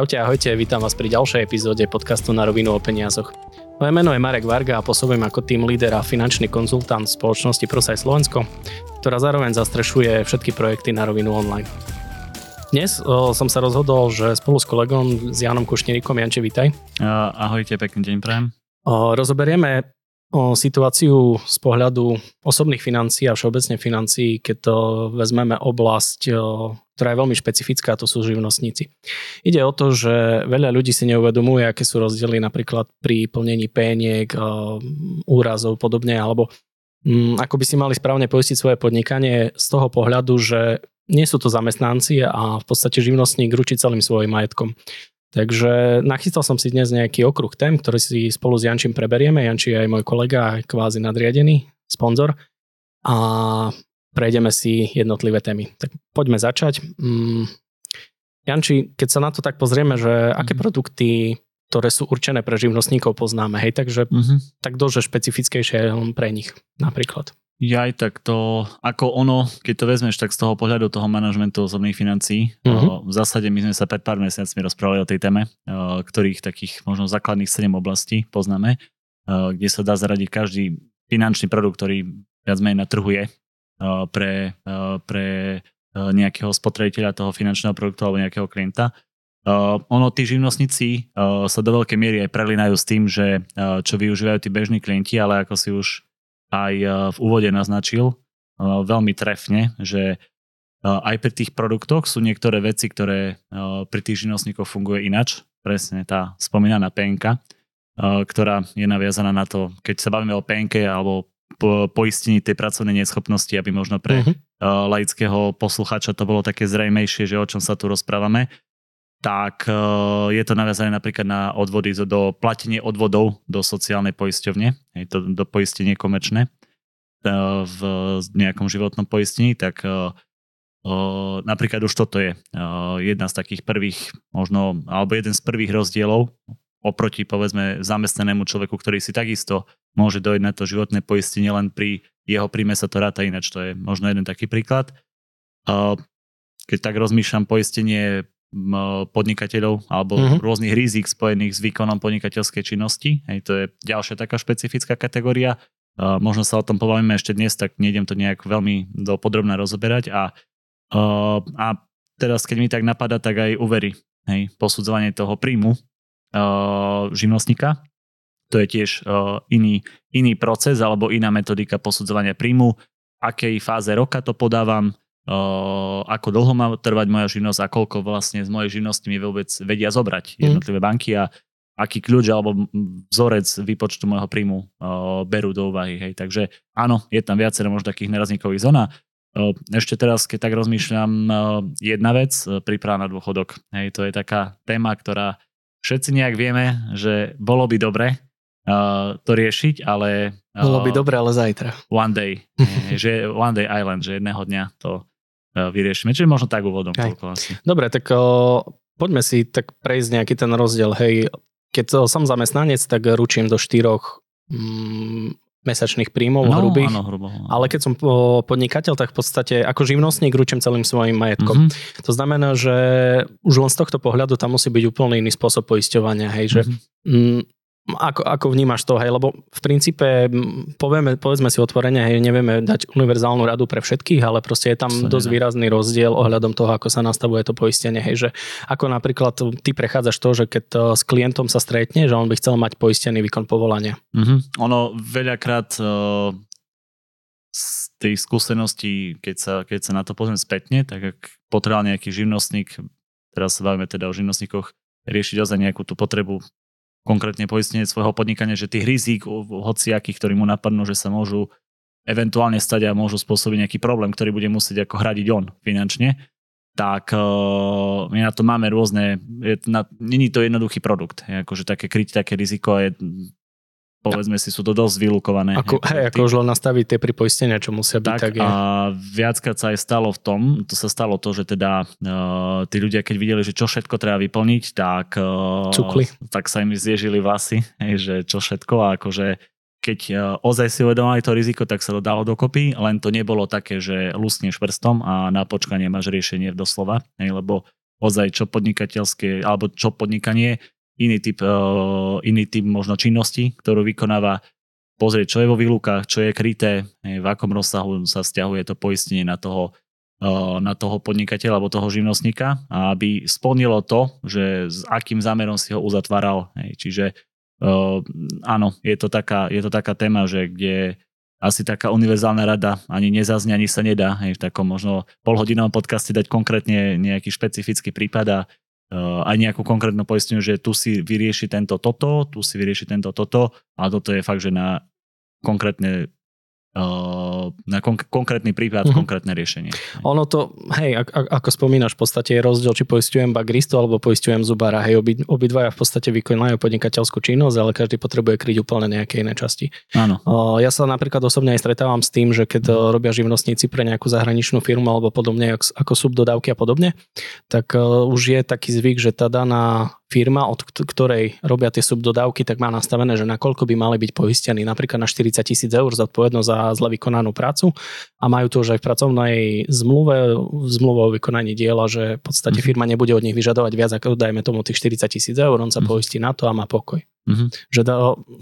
Čaute, ahojte, vítam vás pri ďalšej epizóde podcastu Na rovinu o peniazoch. Moje meno je Marek Varga a pôsobím ako tým líder a finančný konzultant spoločnosti ProSight Slovensko, ktorá zároveň zastrešuje všetky projekty Na rovinu online. Dnes som sa rozhodol, že spolu s kolegom, s Janom Kušniríkom, Janče, vítaj. Ahojte, pekný deň prajem. Rozoberieme situáciu z pohľadu osobných financií a všeobecne financií, keď to vezmeme oblasť, ktorá je veľmi špecifická, to sú živnostníci. Ide o to, že veľa ľudí si neuvedomuje, aké sú rozdiely napríklad pri plnení péniek, úrazov podobne, alebo ako by si mali správne poistiť svoje podnikanie z toho pohľadu, že nie sú to zamestnanci a v podstate živnostník ručí celým svojim majetkom. Takže nachystal som si dnes nejaký okruh tém, ktorý si spolu s Jančím preberieme. Janči je aj môj kolega, kvázi nadriadený, sponzor. A prejdeme si jednotlivé témy. Tak poďme začať. Janči, keď sa na to tak pozrieme, že aké produkty, ktoré sú určené pre živnostníkov, poznáme, hej, takže tak dosť špecifickejšie pre nich napríklad. Tak to, ako ono, keď to vezmeš, tak z toho pohľadu toho manažmentu osobných financií, v zásade my sme sa pred pár mesiacmi rozprávali o tej téme, ktorých takých možno základných 7 oblastí poznáme, kde sa dá zaradiť každý finančný produkt, ktorý viac menej na trhu je, pre nejakého spotrebiteľa toho finančného produktu alebo nejakého klienta. Ono, tí živnostníci sa do veľkej miery aj prelínajú s tým, že čo využívajú tí bežní klienti, ale ako si už aj v úvode naznačil veľmi trefne, že aj pri tých produktoch sú niektoré veci, ktoré pri tých živnostníkoch funguje inač. Presne tá spomínaná penka, ktorá je naviazaná na to, keď sa bavíme o penke alebo poistení tej pracovnej neschopnosti, aby možno pre laického poslucháča to bolo také zrejmejšie, že o čom sa tu rozprávame, tak je to naviazané napríklad na odvody do platenie odvodov do sociálnej poisťovne, je to do poistenie komerčné v nejakom životnom poistení, tak napríklad už toto je jedna z takých prvých možno, alebo jeden z prvých rozdielov oproti, povedzme, zamestnanému človeku, ktorý si takisto môže dojť na to životné poistenie, len pri jeho príjme sa to ráta ináč. To je možno jeden taký príklad. Keď tak rozmýšľam, poistenie podnikateľov alebo rôznych rizik spojených s výkonom podnikateľskej činnosti, hej, to je ďalšia taká špecifická kategória. Možno sa o tom pobavíme ešte dnes, tak nejdem to nejak veľmi dopodrobne rozoberať. A teraz, keď mi tak napadá, tak aj úvery. Hej, posudzovanie toho príjmu živnostníka. To je tiež iný proces alebo iná metodika posudzovania príjmu, akej fáze roka to podávam, ako dlho má trvať moja živnosť a koľko vlastne z mojej živnosti mi vôbec vedia zobrať jednotlivé banky a aký kľúč alebo vzorec výpočtu môjho príjmu berú do úvahy. Hej. Takže áno, je tam viacero možno takých nerazníkových zón. Ešte teraz, keď tak rozmýšľam, jedna vec, príprava na dôchodok. Hej, to je taká téma, ktorá všetci nejak vieme, že bolo by dobre to riešiť, ale... Bolo by dobre, ale zajtra. One day. Že one day island, že jedného dňa to vyriešime. Čiže možno tak úvodom. Dobre, tak poďme si tak prejsť nejaký ten rozdiel. Hej, keď som zamestnanec, tak ručím do 4 mesačných príjmov hrubých. Áno, hrubo. Ale keď som podnikateľ, tak v podstate ako živnostník ručím celým svojim majetkom. To znamená, že už len z tohto pohľadu tam musí byť úplne iný spôsob poisťovania. Hej, že... Ako vnímaš to, hej, lebo v princípe povedzme si otvorene, hej, nevieme dať univerzálnu radu pre všetkých, ale proste je tam dosť výrazný rozdiel ohľadom toho, ako sa nastavuje to poistenie, hej, že ako napríklad ty prechádzaš to, že keď s klientom sa stretne, že on by chcel mať poistený výkon povolania. Ono veľakrát z tej skúsenosti, keď sa na to pozrieme spätne, tak ak potreboval nejaký živnostník, teraz sa bavíme teda o živnostníkoch, riešiť ozaj nejakú tú potrebu konkrétne poistenie svojho podnikania, že tých rizík hociakých, ktorí mu napadnú, že sa môžu eventuálne stať a môžu spôsobiť nejaký problém, ktorý bude musieť ako hradiť on finančne, tak my na to máme rôzne, není to jednoduchý produkt, je akože kryť také riziko, je, povedzme si, sú to dosť vylúkované. Ako už len nastaviť tie pripoistenia, čo musia byť, tak je. A viackrát sa aj stalo to, že teda tí ľudia, keď videli, že čo všetko treba vyplniť, tak cukli. Tak sa im zježili vlasy, že čo všetko, a akože keď ozaj si uvedomali to riziko, tak sa to dalo dokopy, len to nebolo také, že lustneš prstom a na počkanie máš riešenie doslova, lebo ozaj čo podnikateľské, alebo čo podnikanie, iný typ možno činnosti, ktorú vykonáva, pozrieť, čo je vo výlukách, čo je kryté, v akom rozsahu sa vzťahuje to poistenie na toho podnikateľa alebo toho živnostníka, aby splnilo to, že s akým zámerom si ho uzatváral. Čiže áno, je to taká téma, že kde asi taká univerzálna rada ani nezaznie, ani sa nedá. V takom možno polhodinovom podcaste dať konkrétne nejaký špecifický prípad a aj nejakú konkrétnu poisteniu, že tu si vyrieši tento toto, tu si vyrieši tento toto, a toto je fakt, že na konkrétne konkrétny prípad, konkrétne riešenie. Ono to, hej, ako spomínaš, v podstate je rozdiel, či poisťujem bagristu alebo poisťujem zubára. Hej, obidvaja v podstate vykonajú podnikateľskú činnosť, ale každý potrebuje kryť úplne nejaké iné časti. Áno. Ja sa napríklad osobne aj stretávam s tým, že keď robia živnostníci pre nejakú zahraničnú firmu alebo podobne, ako subdodávky a podobne, tak už je taký zvyk, že tá daná firma, od ktorej robia tie subdodávky, tak má nastavené, že nakoľko by mali byť poistení, napríklad na 40 000 eur za odpovednosť za zle vykonanú prácu, a majú to už aj v pracovnej zmluve, v zmluve o vykonaní diela, že v podstate firma nebude od nich vyžadovať viac ako dajme tomu tých 40 000 eur, on sa poistí na to a má pokoj. Že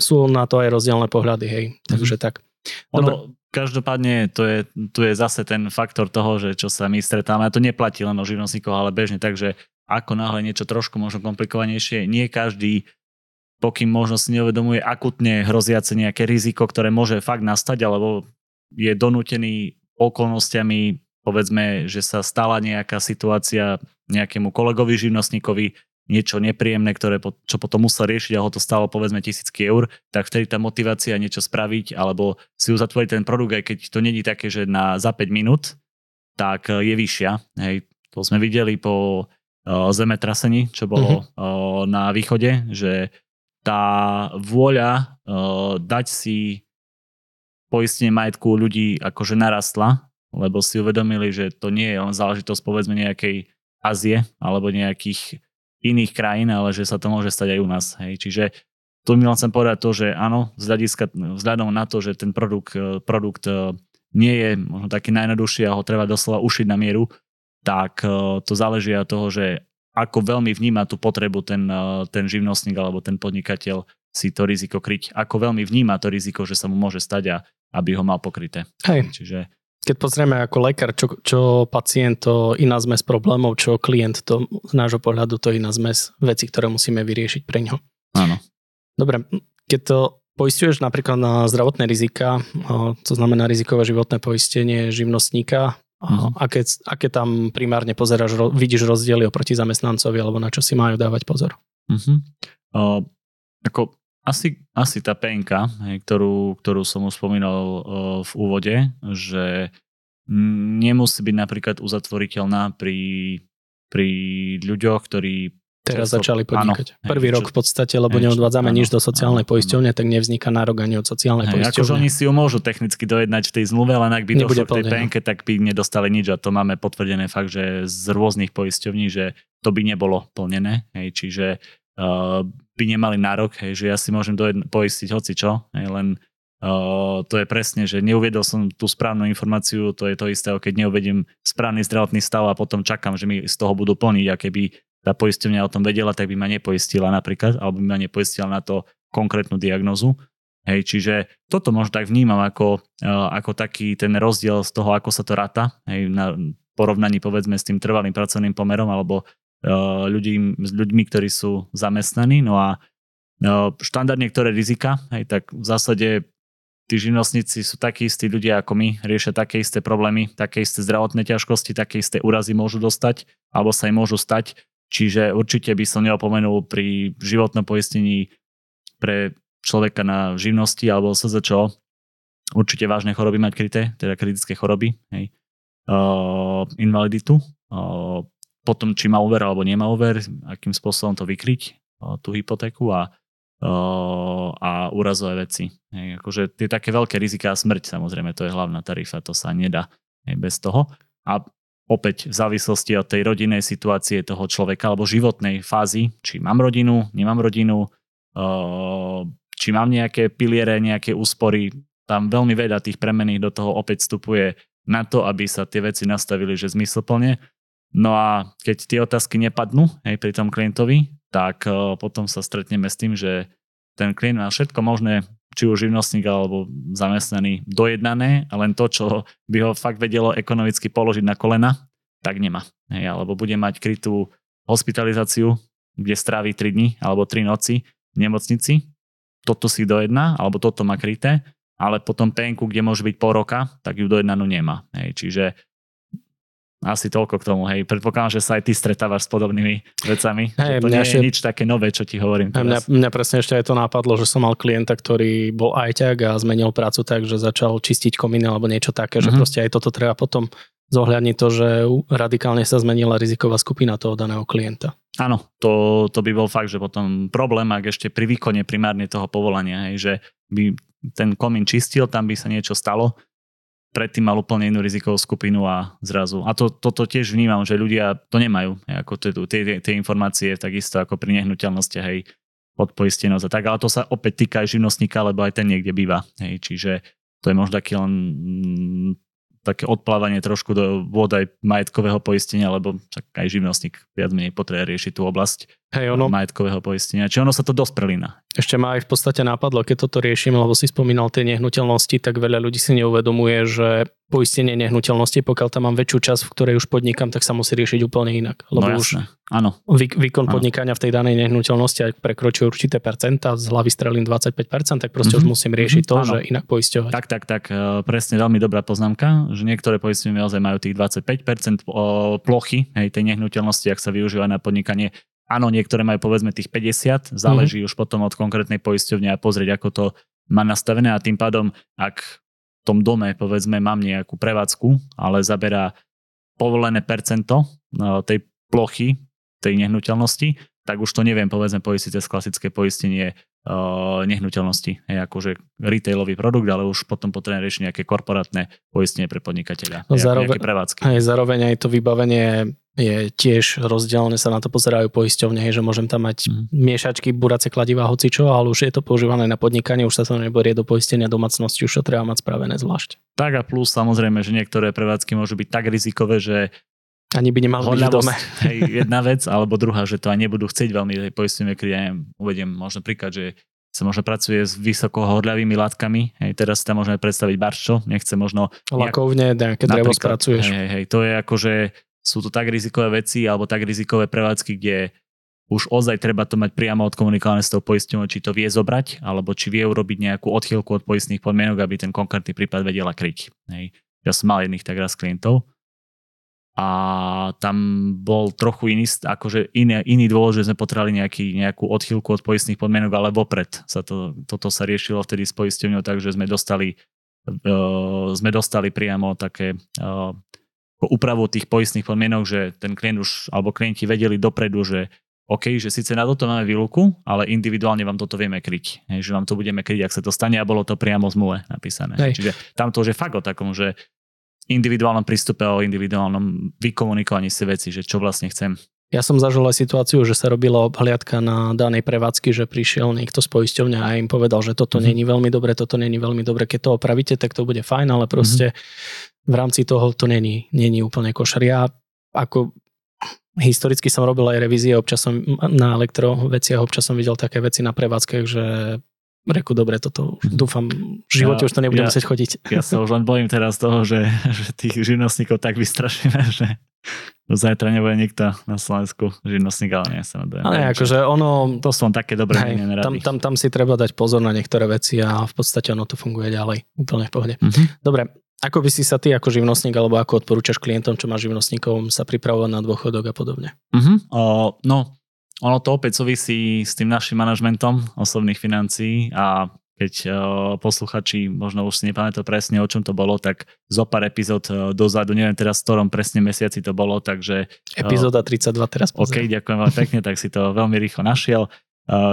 sú na to aj rozdielne pohľady, hej. Takže tak. Ono, každopádne tu je zase ten faktor toho, že čo sa my stretáme, a to neplatí len o živnostníkoch, ale bežne, takže ako náhle niečo trošku možno komplikovanejšie. Nie každý, pokým možno si neuvedomuje akutne hroziace nejaké riziko, ktoré môže fakt nastať, alebo je donútený okolnostiami, povedzme, že sa stala nejaká situácia nejakému kolegovi živnostníkovi, niečo nepríjemné, čo potom musel riešiť a ho to stalo povedzme 1000 eur, tak vtedy tá motivácia niečo spraviť alebo si uzatvoriť ten produkt, aj keď to není také, že za 5 minút, tak je vyššia. Hej, to sme videli po zemetrasení, čo bolo na východe, že tá vôľa dať si poistenie majetku ľudí akože narastla, lebo si uvedomili, že to nie je len záležitosť povedzme nejakej Ázie alebo nejakých iných krajín, ale že sa to môže stať aj u nás. Hej. Čiže tu mi chcem povedať to, že áno, vzhľadom na to, že ten produkt nie je možno taký najjednoduchší a ho treba doslova ušiť na mieru, tak to záleží od toho, že ako veľmi vníma tú potrebu ten živnostník alebo ten podnikateľ si to riziko kryť, ako veľmi vníma to riziko, že sa mu môže stať a aby ho mal pokryté. Hej. Čiže keď pozrieme ako lekár, čo pacient, to iná zmes problémov, čo klient, to z nášho pohľadu to iná zmes veci, ktoré musíme vyriešiť pre ňo. Áno. Dobre, keď to poisťuješ napríklad na zdravotné rizika, to znamená rizikové životné poistenie živnostníka, aké tam primárne pozeráš, vidíš rozdiely oproti zamestnancovi, alebo na čo si majú dávať pozor? Asi tá penka, ktorú som už spomínal v úvode, že nemusí byť napríklad uzatvoriteľná pri ľuďoch, ktorí teraz začali podnikať. Áno, Prvý rok v podstate, lebo neodvádzame nič do sociálnej poisťovne, tak nevzniká nárok ani od sociálnej poisťovne. Akože oni si ju môžu technicky dojednať v tej zmluve, ale ak by došlo k tej penke, tak by nedostali nič, a to máme potvrdené fakt, že z rôznych poisťovní, že to by nebolo plnené, čiže by nemali nárok, že ja si môžem poistiť hocičo, len to je presne, že neuviedol som tú správnu informáciu, to je to isté, keď neuvedím správny zdravotný stav a potom čakám, že mi z toho budú plniť, a keby tá poisťovňa o tom vedela, tak by ma nepoistila napríklad, alebo by ma nepoistila na to konkrétnu diagnózu. Hej, čiže toto možno tak vnímam ako taký ten rozdiel z toho, ako sa to ráta, hej, na porovnaní povedzme s tým trvalým pracovným pomerom alebo ľuďmi, ktorí sú zamestnaní. No a štandardne ktoré rizika, hej, tak v zásade tí živnostníci sú takí istí ľudia ako my, riešia také isté problémy, také isté zdravotné ťažkosti, také isté úrazy môžu dostať alebo sa im môžu stať. Čiže určite by som neopomenul pri životnom poistení pre človeka na živnosti alebo SZČO určite vážne choroby mať kryté, teda kritické choroby, hej. Invaliditu, potom či má úver alebo nemá úver, akým spôsobom to vykryť, tú hypotéku a úrazové veci. Hej. Akože tie také veľké riziká a smrť, samozrejme, to je hlavná tarifa, to sa nedá, hej, bez toho. A opäť v závislosti od tej rodinnej situácie toho človeka alebo životnej fázy, či mám rodinu, nemám rodinu, či mám nejaké piliere, nejaké úspory, tam veľmi veľa tých premenných do toho opäť vstupuje na to, aby sa tie veci nastavili, že zmysluplne. No a keď tie otázky nepadnú aj pri tom klientovi, tak potom sa stretneme s tým, že ten klient má všetko možné, či už živnostník alebo zamestnaný, dojednané, a len to, čo by ho fakt vedelo ekonomicky položiť na kolena, tak nemá. Hej, alebo bude mať krytú hospitalizáciu, kde stráví 3 dni alebo 3 noci v nemocnici. Toto si dojedná, alebo toto má kryté, ale potom penku, kde môže byť pol roka, tak ju dojednanú nemá. Hej, čiže asi toľko k tomu, hej. Predpokladám, že sa aj ty stretávaš s podobnými vecami. Hej, to nie je nič také nové, čo ti hovorím teraz. Mňa presne ešte aj to napadlo, že som mal klienta, ktorý bol ajťák a zmenil prácu tak, že začal čistiť komíny alebo niečo také, že proste aj toto treba potom zohľadniť to, že radikálne sa zmenila riziková skupina toho daného klienta. Áno, to by bol fakt, že potom problém, ak ešte pri výkone primárne toho povolania, hej, že by ten komín čistil, tam by sa niečo stalo, predtým mal úplne inú rizikovú skupinu a zrazu. A toto tiež vnímam, že ľudia to nemajú. Ako tie informácie takisto ako pri nehnuteľnosti, hej, podpoistenosť a tak. Ale to sa opäť týka aj živnostníka, lebo aj ten niekde býva. Hej, čiže to je možno taký len také odplávanie trošku do vôd aj majetkového poistenia, lebo aj živnostník viac menej potrebuje riešiť tú oblasť majetkového poistenia. Čiže ono sa to dosť prelína. Ešte ma aj v podstate napadlo, keď toto riešim, lebo si spomínal tie nehnuteľnosti, tak veľa ľudí si neuvedomuje, že poistenie nehnuteľnosti, pokiaľ tam mám väčšiu časť, v ktorej už podnikám, tak sa musí riešiť úplne inak. Lebo no už áno. Výkon podnikania v tej danej nehnuteľnosti, ak prekročuje určité percenta, z hlavy strelím 25%, tak proste už musím riešiť to, áno, že inak poisťovať. Tak, presne, veľmi dobrá poznámka, že niektoré poistenie naozaj majú tých 25% plochy, hej, tej nehnuteľnosti, ak sa využíva na podnikanie. Áno, niektoré majú povedzme tých 50, záleží už potom od konkrétnej poisťovne a pozrieť, ako to má nastavené, a tým pádom, ak v tom dome povedzme mám nejakú prevádzku, ale zaberá povolené percento tej plochy, tej nehnuteľnosti, tak už to neviem povedzme poistiť cez klasické poistenie nehnuteľnosti. Je akože retailový produkt, ale už potom potrebujem riešiť nejaké korporátne poistenie pre podnikateľa. No zároveň, nejaké prevádzky. Aj zároveň aj to vybavenie je tiež rozdielne, sa na to pozerajú poisťovne, že môžem tam mať miešačky, buracie kladivá, hocičo, ale už je to používané na podnikanie, už sa to neborie do poistenia domácnosti, už to treba mať spravené zvlášť. Tak a plus samozrejme, že niektoré prevádzky môžu byť tak rizikové, že ani by nemal byť v dome. Hej, jedna vec, alebo druhá, že to aj nebudú chcieť veľmi poistenie kryť. Ja uvediem možno príklad, že sa možno pracuje s vysoko horľavými látkami. Hej, teraz si tam môžeme predstaviť barčo, nechce možno lakovne, nejaké drevo spracuješ. Hej, to je akože sú to tak rizikové veci, alebo tak rizikové prevádzky, kde už ozaj treba to mať priamo odkomunikované s tou poisťovňou, či to vie zobrať, alebo či vie urobiť nejakú odchýlku od poistných podmienok, aby ten konkrétny prípad vedela kryť. Hej. Ja som mal jedných tak raz klientov, a tam bol trochu iný, akože iný dôvod, že sme potrebovali nejakú odchýlku od poistných podmienok, ale vopred sa toto sa riešilo vtedy s poisťovňou, takže sme dostali priamo také úpravu tých poistných podmienok, že ten klient už, alebo klienti vedeli dopredu, že OK, že síce na toto máme výluku, ale individuálne vám toto vieme kryť. Hej, že vám to budeme kryť, ak sa to stane, a bolo to priamo v zmluve napísané. Hej. Čiže tam to už je fakt o takom, že individuálnom prístupe, o individuálnom vykomunikovaní si veci, že čo vlastne chcem. Ja som zažil aj situáciu, že sa robila obhliadka na danej prevádzky, že prišiel niekto z poisťovne a im povedal, že toto není veľmi dobre, keď to opravíte, tak to bude fajn, ale proste v rámci toho to není úplne košer. Ja ako historicky som robil aj revízie, občas som na elektroveciach, občas som videl také veci na prevádzkach, že reku, dobre, toto dúfam, v živote už to nebudem musieť chodiť. Ja sa už len bojím teraz toho, že tých živnostníkov tak vystrašíme, že zajtra nebude nikto na Slovensku živnostník, ale nie sa dojem. Ale akože ono to sú také dobré mená. Tam si treba dať pozor na niektoré veci a v podstate ono to funguje ďalej. Úplne v pohode. Dobre, ako by si sa ty ako živnostník, alebo ako odporúčaš klientom, čo má živnostníkom, sa pripravovať na dôchodok a podobne? Ono to opäť súvisí s tým našim manažmentom osobných financií, a keď posluchači možno už si nepamätajú presne, o čom to bolo, tak zo pár epizód dozadu, neviem teraz v ktorom presne mesiaci to bolo, takže epizóda 32 teraz pozriem. OK, ďakujem vám pekne, tak si to veľmi rýchlo našiel.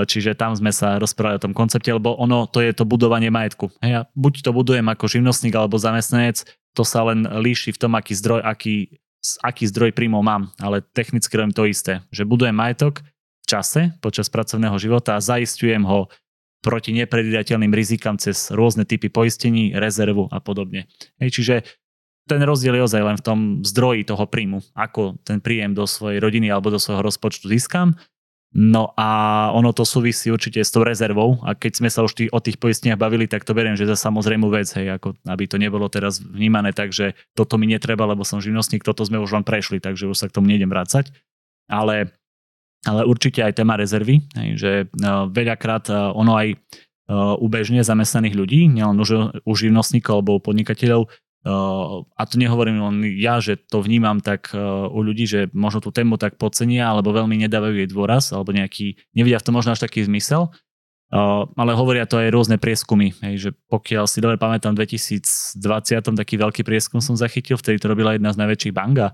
Čiže tam sme sa rozprávali o tom koncepte, lebo ono to je to budovanie majetku. Ja buď to budujem ako živnostník alebo zamestnanec, to sa len líši v tom, aký zdroj príjmov mám, ale technicky robím to isté, že budujem majetok v čase počas pracovného života a zaisťujem ho proti nepredvídateľným rizikám cez rôzne typy poistení, rezervu a podobne. Hej, čiže Ten rozdiel je ozaj len v tom zdroji toho príjmu, ako ten príjem do svojej rodiny alebo do svojho rozpočtu získam. No a ono to súvisí určite s tou rezervou a keď sme sa už o tých poisteniach bavili, tak to beriem, že za samozrejmú vec, hej, ako aby to nebolo teraz vnímané tak, že toto mi netreba, lebo som živnostník, toto sme už len prešli, takže už sa k tomu nejdem vrácať. Ale určite aj téma rezervy, hej, že veľakrát ono aj u bežne zamestnaných ľudí, nielen u živnostníkov alebo u podnikateľov, a to nehovorím len ja, že to vnímam tak u ľudí, že možno tú tému tak podcenia alebo veľmi nedávajú jej dôraz alebo nejaký, nevidia v tom možno až taký zmysel, ale hovoria to aj rôzne prieskumy, hej, že pokiaľ si dobre pamätám, v 2020 taký veľký prieskum som zachytil, vtedy to robila jedna z najväčších bank a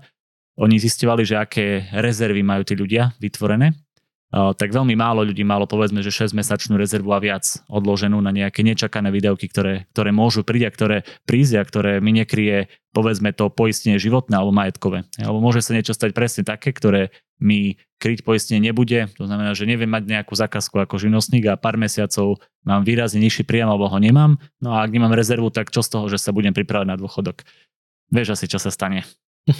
oni zisťovali, že aké rezervy majú tí ľudia vytvorené, tak veľmi málo ľudí malo, povedzme, že 6-mesačnú rezervu a viac odloženú na nejaké nečakané výdavky, ktoré môžu prísť a ktoré mi nekryje, povedzme, to poistenie životné alebo majetkové. Alebo môže sa niečo stať presne také, ktoré mi kryť poistenie nebude, to znamená, že neviem mať nejakú zákazku ako živnostník a pár mesiacov mám výrazne nižší príjem alebo ho nemám, no a ak nemám rezervu, tak čo z toho, že sa budem pripravať na dôchodok? Vieš asi, čo sa stane.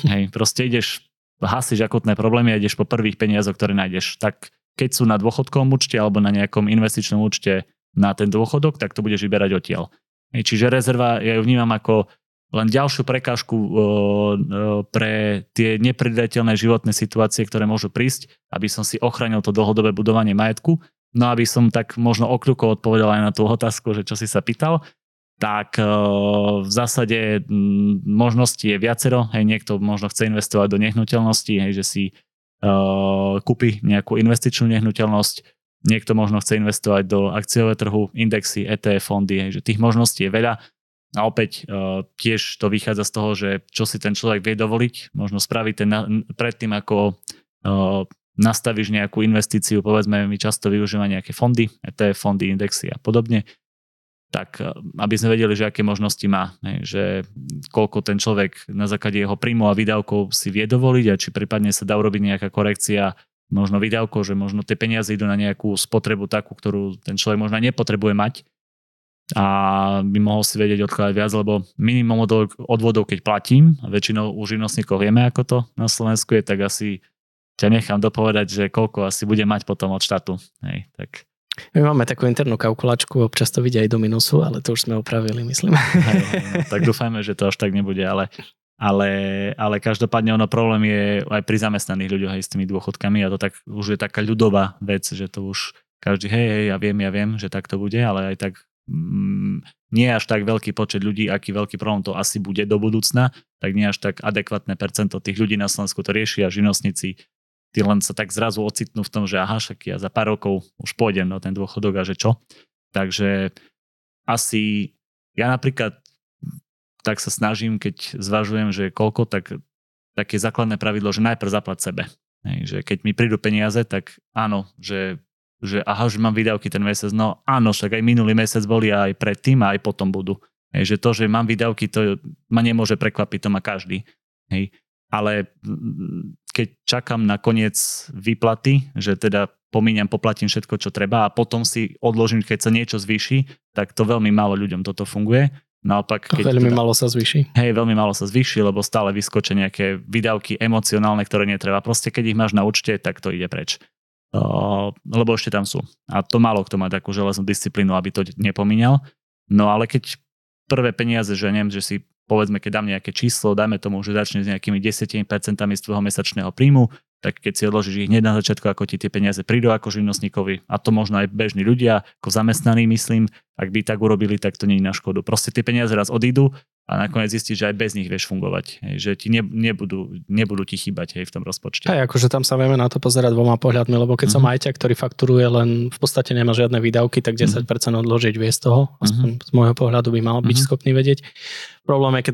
Hej, proste ideš, hasiš akutné problémy a ideš po prvých peniazoch, ktoré nájdeš. Tak keď sú na dôchodkovom účte alebo na nejakom investičnom účte na ten dôchodok, tak to budeš vyberať odtiaľ. Čiže rezerva, ja ju vnímam ako len ďalšiu prekážku pre tie nepredvídateľné životné situácie, ktoré môžu prísť, aby som si ochránil to dlhodobé budovanie majetku. No aby som tak možno okľukov odpovedal aj na tú otázku, že čo si sa pýtal, tak v zásade možností je viacero. Hej, niekto možno chce investovať do nehnuteľnosti, hej, že si kúpi nejakú investičnú nehnuteľnosť, niekto možno chce investovať do akciového trhu, indexy, ETF fondy, hej, že tých možností je veľa a opäť tiež to vychádza z toho, že čo si ten človek vie dovoliť, možno spraviť predtým, ako nastavíš nejakú investíciu, povedzme, my často využívame nejaké fondy, ETF fondy, indexy a podobne, tak aby sme vedeli, že aké možnosti má, že koľko ten človek na základe jeho príjmu a výdavkov si vie dovoliť a či prípadne sa dá urobiť nejaká korekcia možno výdavkov, že možno tie peniaze idú na nejakú spotrebu takú, ktorú ten človek možno nepotrebuje mať a by mohol si vedieť odkladať viac, lebo minimum odvodov, keď platím, a väčšinou u živnostníkov vieme, ako to na Slovensku je, tak asi ťa nechám dopovedať, že koľko asi bude mať potom od štátu. Hej, tak. My máme takú internú kalkulačku, občas to vidia aj do minusu, ale to už sme opravili, myslím. Hej, no, tak dúfajme, že to až tak nebude, ale každopádne ono problém je aj pri zamestnaných ľuďoch aj s tými dôchodkami a to tak už je taká ľudová vec, že to už každý, hej, ja viem, že tak to bude, ale aj tak nie až tak veľký počet ľudí, aký veľký problém to asi bude do budúcna, tak nie až tak adekvátne percento tých ľudí na Slovensku to riešia, živnostníci. Tí len sa tak zrazu ocitnú v tom, že aha, však ja za pár rokov už pôjdem na ten dôchodok a že čo. Takže asi ja napríklad tak sa snažím, keď zvažujem, že koľko, tak také základné pravidlo, že najprv zaplať sebe. Hej, že keď mi prídu peniaze, tak áno, že aha, že mám výdavky ten mesiac, no áno, však aj minulý mesiac boli aj predtým a aj potom budú. Hej, že to, že mám výdavky, to ma nemôže prekvapiť, to má každý. Hej. Ale keď čakám na koniec výplaty, že teda poplatím všetko, čo treba a potom si odložím, keď sa niečo zvýši, tak to veľmi málo ľuďom toto funguje. Naopak, keď málo sa zvýši. Hej, veľmi málo sa zvýši, lebo stále vyskočia nejaké výdavky emocionálne, ktoré netreba. Proste keď ich máš na účte, tak to ide preč. Lebo ešte tam sú. A to málo kto má takú železnú disciplínu, aby to nepomínal. No ale keď prvé peniaze, že neviem, že si povedzme, keď dám nejaké číslo, dajme tomu, že začne s nejakými 10% z tvojho mesačného príjmu, tak keď si odložíš ich hneď na začiatku, ako ti tie peniaze prídu ako živnostníkovi, a to možno aj bežní ľudia, ako zamestnaní, myslím, ak by tak urobili, tak to nie je na škodu. Proste tie peniaze raz odídu a nakoniec zistíš, že aj bez nich vieš fungovať, hej, že ti nebudú ti chýbať, hej, v tom rozpočte. Hej, akože tam sa vieme na to pozerať dvoma pohľadmi, lebo keď som majiteľ, ktorý fakturuje len v podstate nemá žiadne výdavky, tak 10% odložiť vie z toho, aspoň z môjho pohľadu by mal byť schopný vedieť. Problém je,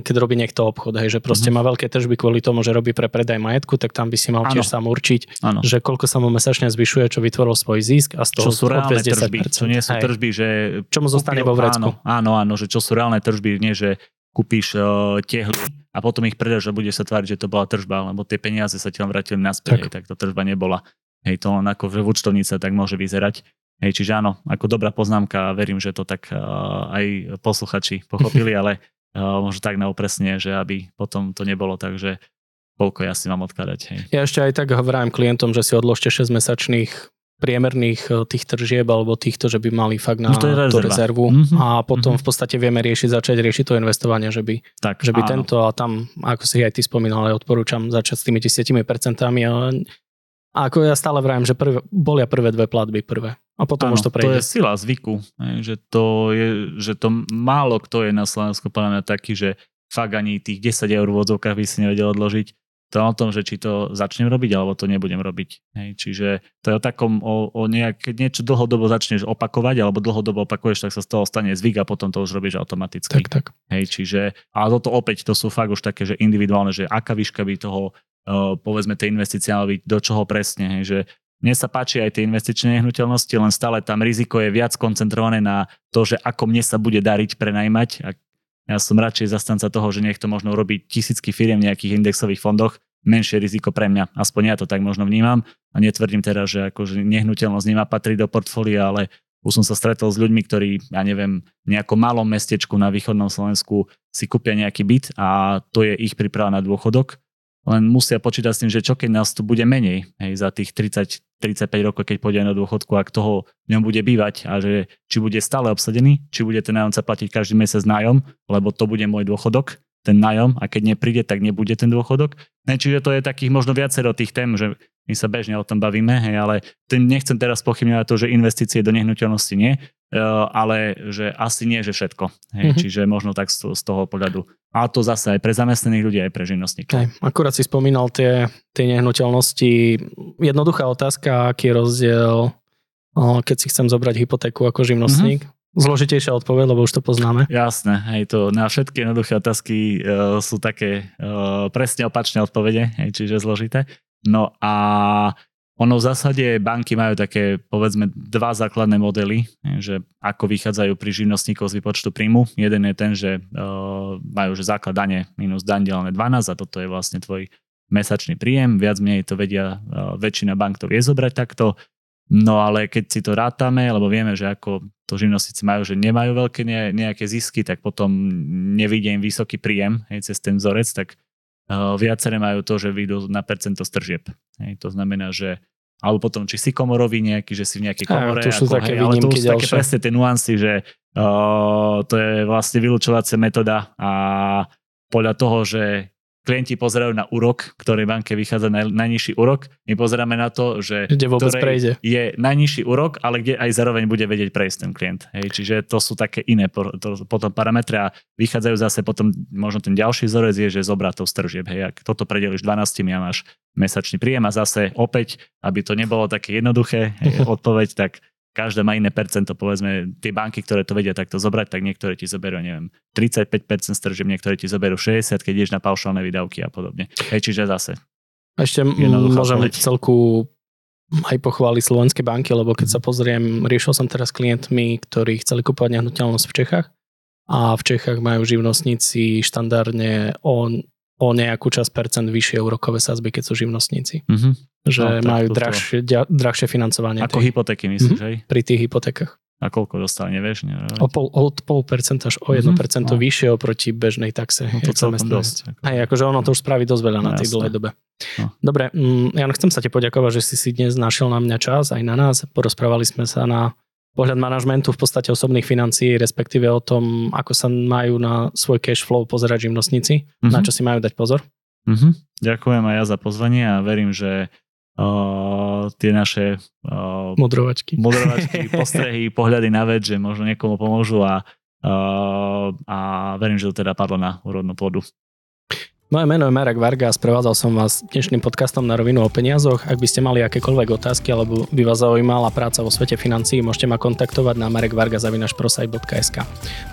keď robí niekto obchod, hej, že proste má veľké tržby kvôli tomu, že robí pre predaj majetku, tak tam by si mal tiež sám určiť, že koľko sa mu mesačne zvyšuje, čo vytvoril svoj zisk a z toho sú reálne tržby, čo nie sú tržby, že čo mu zostane vo vrecku. Áno, že čo sú reálne tržby, nie že kúpiš tehly a potom ich predáš a budeš sa tváriť, že to bola tržba, lebo tie peniaze sa ti len vrátili naspäť, tak to tržba nebola. Hej, to len ako v účtovnice tak môže vyzerať. Hej, čiže áno, ako dobrá poznámka, verím, že to tak aj posluchači pochopili, ale možno tak na opresne, že aby potom to nebolo tak, že koľko ja si mám odkladať. Hej. Ja ešte aj tak hovorím klientom, že si odložte 6-mesačných priemerných tých tržieb alebo týchto, že by mali fakt na tú rezervu a potom v podstate vieme začať riešiť to investovanie, že by, tak, že by tento a tam, ako si aj ty spomínal, odporúčam začať s tými 10% a ako ja stále vravím, že prvé dve platby prvé a potom už to prejde. To je sila zvyku, že to málo kto je na Slovensku podľa mňa taký, že fakt ani tých 10 eur v odzovkách by si nevedel odložiť. To o tom, že či to začnem robiť, alebo to nebudem robiť. Hej, čiže to je o takom, keď niečo dlhodobo začneš opakovať, alebo dlhodobo opakuješ, tak sa z toho stane zvyk a potom to už robíš automaticky. Tak. Hej, čiže, ale toto opäť, to sú fakt už také, že individuálne, že aká výška by toho, povedzme, tej investície mala byť, do čoho presne, hej, že mne sa páči aj tie investičné nehnuteľnosti, len stále tam riziko je viac koncentrované na to, že ako mne sa bude dariť prenajímať. Ja som radšej zastanca toho, že niekto možno robí tisícky firiem v nejakých indexových fondoch, menšie riziko pre mňa. Aspoň ja to tak možno vnímam a netvrdím teraz, že akože nehnuteľnosť nemá patriť do portfólia, ale už som sa stretol s ľuďmi, ktorí, ja neviem, v nejakom malom mestečku na východnom Slovensku si kúpia nejaký byt a to je ich príprava na dôchodok. Len musia počítať s tým, že čo keď nás tu bude menej, hej, za tých 30-35 rokov, keď pôjde na dôchodku a toho ňom bude bývať a že či bude stále obsadený, či bude ten nájomca platiť každý mesiac nájom, lebo to bude môj dôchodok, ten nájom, a keď nepríde, tak nebude ten dôchodok. Čiže to je takých možno viacero tých tém, že my sa bežne o tom bavíme, hej, ale nechcem teraz pochybňovať to, že investície do nehnuteľnosti nie, ale že asi nie, že všetko. Hej, čiže možno tak z toho pohľadu. A to zase aj pre zamestnaných ľudí, aj pre živnostníkov. Akurát si spomínal tie nehnuteľnosti. Jednoduchá otázka, aký je rozdiel, keď si chcem zobrať hypotéku ako živnostník. Zložitejšia odpoveď, lebo už to poznáme. Jasné, hej, to na všetky jednoduché otázky sú také presne opačné odpovede, hej, čiže zložité. No a ono v zásade banky majú také, povedzme, dva základné modely, že ako vychádzajú pri živnostníkov z výpočtu príjmu. Jeden je ten, že majú že základ dane minus daň delené 12 a toto je vlastne tvoj mesačný príjem. Viac menej to vedia, väčšina bank to vie zobrať takto. No ale keď si to rátame, lebo vieme, že ako to živnostníci majú, že nemajú veľké nejaké zisky, tak potom nevidie im vysoký príjem, hej, cez ten vzorec, tak viaceré majú to, že vyjdú na percento z tržieb. Hej, to znamená, že alebo potom, či si komorový nejaký, že si v nejakej komore. To sú také výnimky ďalšie. Ale to sú také presne tie nuancy, že to je vlastne vylučovacia metóda a podľa toho, že klienti pozerajú na úrok, ktorej banke vychádza najnižší úrok. My pozeráme na to, že je najnižší úrok, ale kde aj zároveň bude vedieť prejsť ten klient. Hej, čiže to sú také iné potom parametre a vychádzajú zase potom, možno ten ďalší vzorec je, že zobratov z tržieb. Hej, ak toto predeliš 12, ja máš mesačný príjem a zase opäť, aby to nebolo také jednoduché, hej, odpoveď, tak každá má iné percento, povedzme, tie banky, ktoré to vedia takto zobrať, tak niektoré ti zoberú, neviem, 35% z tržieb, niektoré ti zoberú 60%, keď ideš na paušálne výdavky a podobne. Hej, čiže zase. Ešte môžem v celku aj pochváliť slovenské banky, lebo keď sa pozriem, riešil som teraz klientmi, ktorí chceli kúpovať nehnuteľnosť v Čechách a v Čechách majú živnostníci štandardne o nejakú časť percent vyššie úrokové sadzby, keď sú živnostníci. Že majú drahšie financovanie. Ako hypotéky myslíš, hej? Pri tých hypotékach. A koľko dostali, nevieš? Od 0,5% až o 1% vyššie oproti bežnej taxe. No to celkom dosť. Hej, akože ono to už spraví dosť veľa na tej dlhej dobe. Dobre, Jan, chcem sa ti poďakovať, že si dnes našiel na mňa čas, aj na nás. Porozprávali sme sa na pohľad manažmentu v podstate osobných financií, respektíve o tom, ako sa majú na svoj cash flow pozerať živnostníci, na čo si majú dať pozor. Ďakujem aj ja za pozvanie a verím, že tie naše modrovačky, postrehy, pohľady na vec, že možno niekomu pomôžu a verím, že to teda padlo na úrodnú pôdu. Moje meno je Marek Varga a sprevádzal som vás dnešným podcastom Na rovinu o peniazoch. Ak by ste mali akékoľvek otázky alebo by vás zaujímala práca vo svete financií, môžete ma kontaktovať na marekvarga@prosite.sk.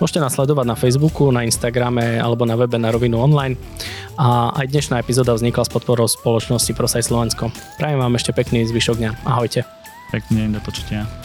Môžete nás sledovať na Facebooku, na Instagrame alebo na webe Na rovinu online. A aj dnešná epizóda vznikla s podporou spoločnosti ProSight Slovensko. Prajem vám ešte pekný zvyšok dňa. Ahojte. Pekný deň, do počutia.